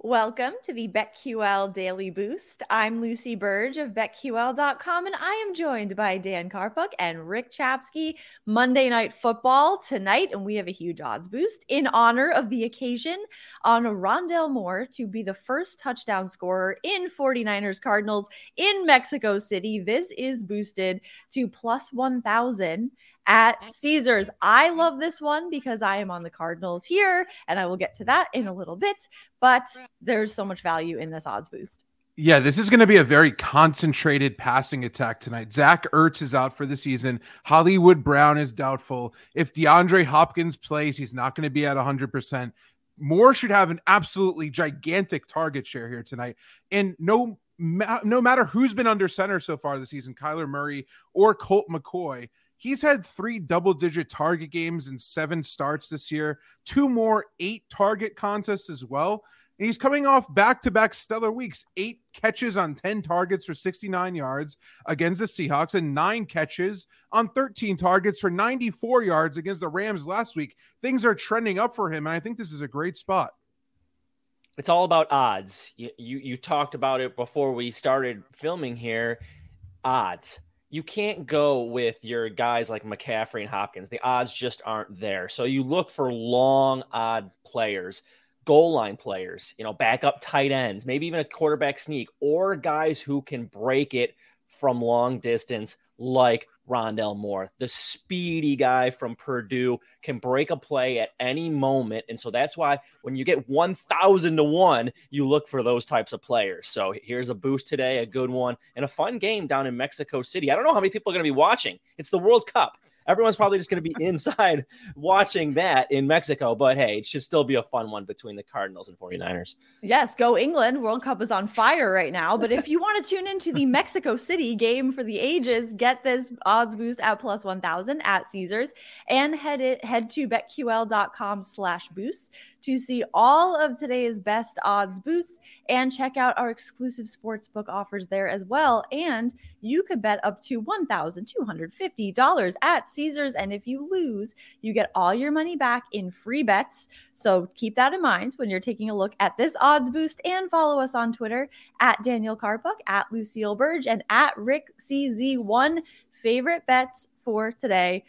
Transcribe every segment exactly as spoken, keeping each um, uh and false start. Welcome to the BetQL Daily Boost. I'm Lucy Burge of Bet Q L dot com, and I am joined by Dan Karpuck and Rick Chapsky. Monday Night Football tonight, and we have a huge odds boost in honor of the occasion on Rondale Moore to be the first touchdown scorer in forty-niners Cardinals in Mexico City. This is boosted to plus one thousand. At Caesars. I love this one because I am on the Cardinals here, and I will get to that in a little bit, but there's so much value in this odds boost. Yeah, this is going to be a very concentrated passing attack tonight. Zach Ertz is out for the season. Hollywood Brown is doubtful. If DeAndre Hopkins plays, he's not going to be at one hundred percent. Moore should have an absolutely gigantic target share here tonight. And no, no matter who's been under center so far this season, Kyler Murray or Colt McCoy, he's had three double-digit target games and seven starts this year, two more eight-target contests as well, and he's coming off back-to-back stellar weeks, eight catches on ten targets for sixty-nine yards against the Seahawks and nine catches on thirteen targets for ninety-four yards against the Rams last week. Things are trending up for him, and I think this is a great spot. It's all about odds. You, you, you talked about it before we started filming here. Odds. You can't go with your guys like McCaffrey and Hopkins. The odds just aren't there. So you look for long odds players, goal line players, you know, backup tight ends, maybe even a quarterback sneak, or guys who can break it from long distance like Rondale Moore. The speedy guy from Purdue can break a play at any moment. And so that's why when you get one thousand to one, you look for those types of players. So here's a boost today, a good one, and a fun game down in Mexico City. I don't know how many people are going to be watching. It's the World Cup. Everyone's probably just going to be inside watching that in Mexico. But, hey, it should still be a fun one between the Cardinals and forty-niners. Yes, go England. World Cup is on fire right now. But if you want to tune into the Mexico City game for the ages, get this odds boost at plus one thousand at Caesars and head it, head to BetQL.com slash boost to see all of today's best odds boosts and check out our exclusive sportsbook offers there as well. And you could bet up to one thousand two hundred fifty dollars at Caesars, and if you lose, you get all your money back in free bets. So keep that in mind when you're taking a look at this odds boost, and follow us on Twitter at Daniel Karpuck, at Lucille Burge, and at Rick C Z one. Favorite bets for today.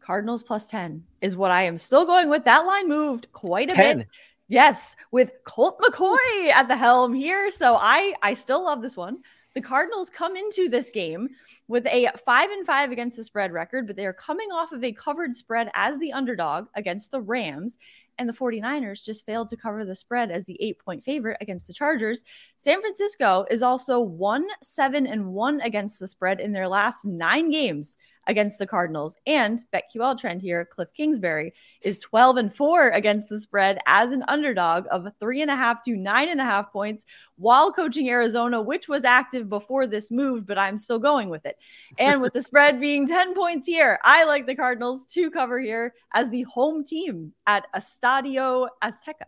Cardinals plus ten is what I am still going with. That line moved quite a ten. Bit. Yes, with Colt McCoy at the helm here. So I, I still love this one. The Cardinals come into this game with a five and five against the spread record, but they are coming off of a covered spread as the underdog against the Rams, and the forty-niners just failed to cover the spread as the eight-point favorite against the Chargers. San Francisco is also one, seven, and one against the spread in their last nine games against the Cardinals. And BetQL trend here, Cliff Kingsbury is twelve and four against the spread as an underdog of three and a half to nine and a half points while coaching Arizona, which was active before this move, but I'm still going with it. And with the spread being ten points here, I like the Cardinals to cover here as the home team at Estadio Azteca.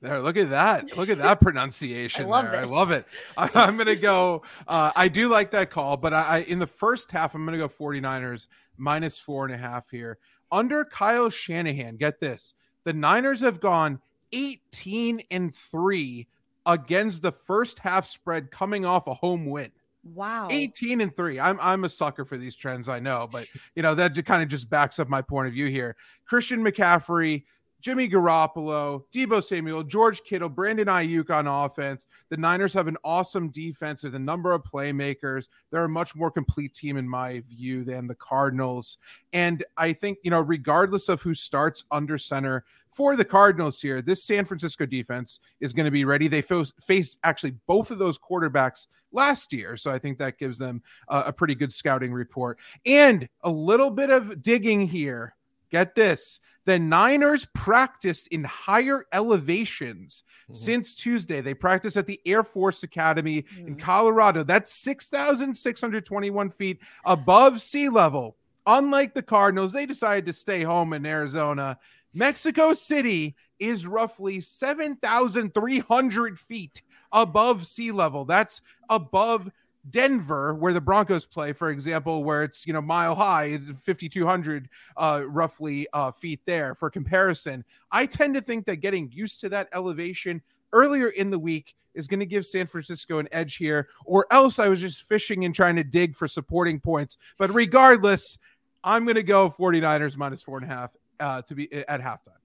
There, look at that. Look at that pronunciation. I love there. This. I love it. I, I'm going to go. Uh, I do like that call, but I, I in the first half, I'm going to go forty-niners minus four and a half here. Under Kyle Shanahan, get this. The Niners have gone eighteen and three against the first half spread coming off a home win. Wow. eighteen and three. I'm I'm a sucker for these trends, I know, but you know, that kind of just backs up my point of view here. Christian McCaffrey, Jimmy Garoppolo, Debo Samuel, George Kittle, Brandon Ayuk on offense. The Niners have an awesome defense with a number of playmakers. They're a much more complete team, in my view, than the Cardinals. And I think, you know, regardless of who starts under center for the Cardinals here, this San Francisco defense is going to be ready. They faced actually both of those quarterbacks last year, so I think that gives them uh, a pretty good scouting report. And a little bit of digging here. Get this. The Niners practiced in higher elevations mm-hmm. since Tuesday. They practiced at the Air Force Academy mm-hmm. in Colorado. That's six thousand six hundred twenty-one feet above sea level. Unlike the Cardinals, they decided to stay home in Arizona. Mexico City is roughly seven thousand three hundred feet above sea level. That's above Denver, where the Broncos play, for example, where it's, you know, mile high, it's fifty-two hundred uh, roughly uh, feet there for comparison. I tend to think that getting used to that elevation earlier in the week is going to give San Francisco an edge here, or else I was just fishing and trying to dig for supporting points. But regardless, I'm going to go forty-niners minus four and a half uh, to be at halftime.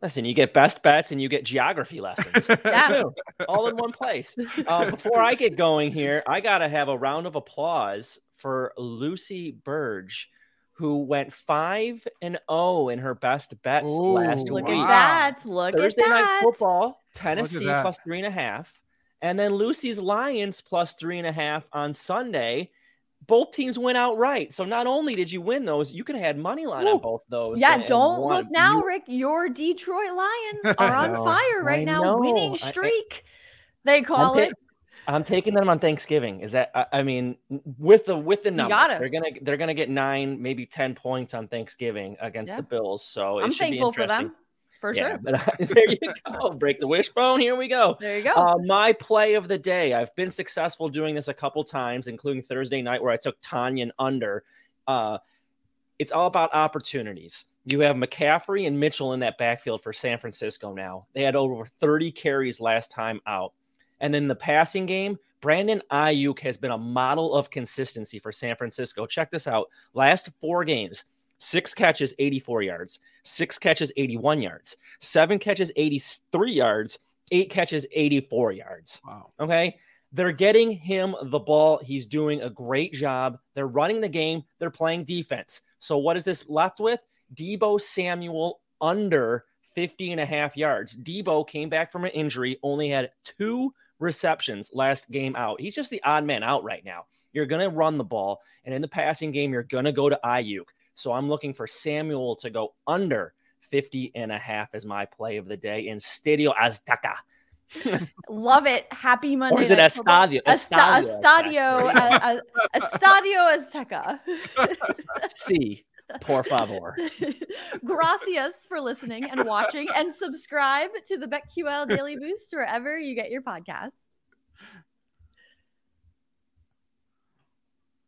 Listen, you get best bets and you get geography lessons. Yeah. All in one place. Uh, before I get going here, I got to have a round of applause for Lucy Burge, who went five and oh in her best bets Ooh, last look week. Look at that. Look Thursday at that. Thursday Night Football, Tennessee plus three and a half. And then Lucy's Lions plus three and a half on Sunday. Both teams went outright. So not only did you win those, you could have had money line Ooh. on both those. Yeah, don't look now, you... Rick. Your Detroit Lions are on know, fire right I now. Know. Winning streak, I, they call I'm it. Ta- I'm taking them on Thanksgiving. Is that I, I mean with the with the number they're gonna they're gonna get nine, maybe ten points on Thanksgiving against yeah. the Bills. So it I'm should thankful be for them. For yeah, sure. But, uh, there you go. Break the wishbone. Here we go. There you go. Uh, my play of the day. I've been successful doing this a couple times, including Thursday night where I took Tanyan under. Uh, it's all about opportunities. You have McCaffrey and Mitchell in that backfield for San Francisco now. They had over thirty carries last time out. And then the passing game, Brandon Ayuk has been a model of consistency for San Francisco. Check this out. Last four games. Six catches, eighty-four yards. Six catches, eighty-one yards. Seven catches, eighty-three yards. Eight catches, eighty-four yards. Wow. Okay? They're getting him the ball. He's doing a great job. They're running the game. They're playing defense. So what is this left with? Debo Samuel under fifty and a half yards. Debo came back from an injury, only had two receptions last game out. He's just the odd man out right now. You're going to run the ball, and in the passing game, you're going to go to Ayuk. So I'm looking for Samuel to go under fifty and a half as my play of the day in Estadio Azteca. Love it. Happy Monday. Or is it Estadio? Estadio. Estadio Azteca. Estadio Azteca. See. Por favor. Gracias for listening and watching, and subscribe to the BetQL Daily Boost wherever you get your podcasts.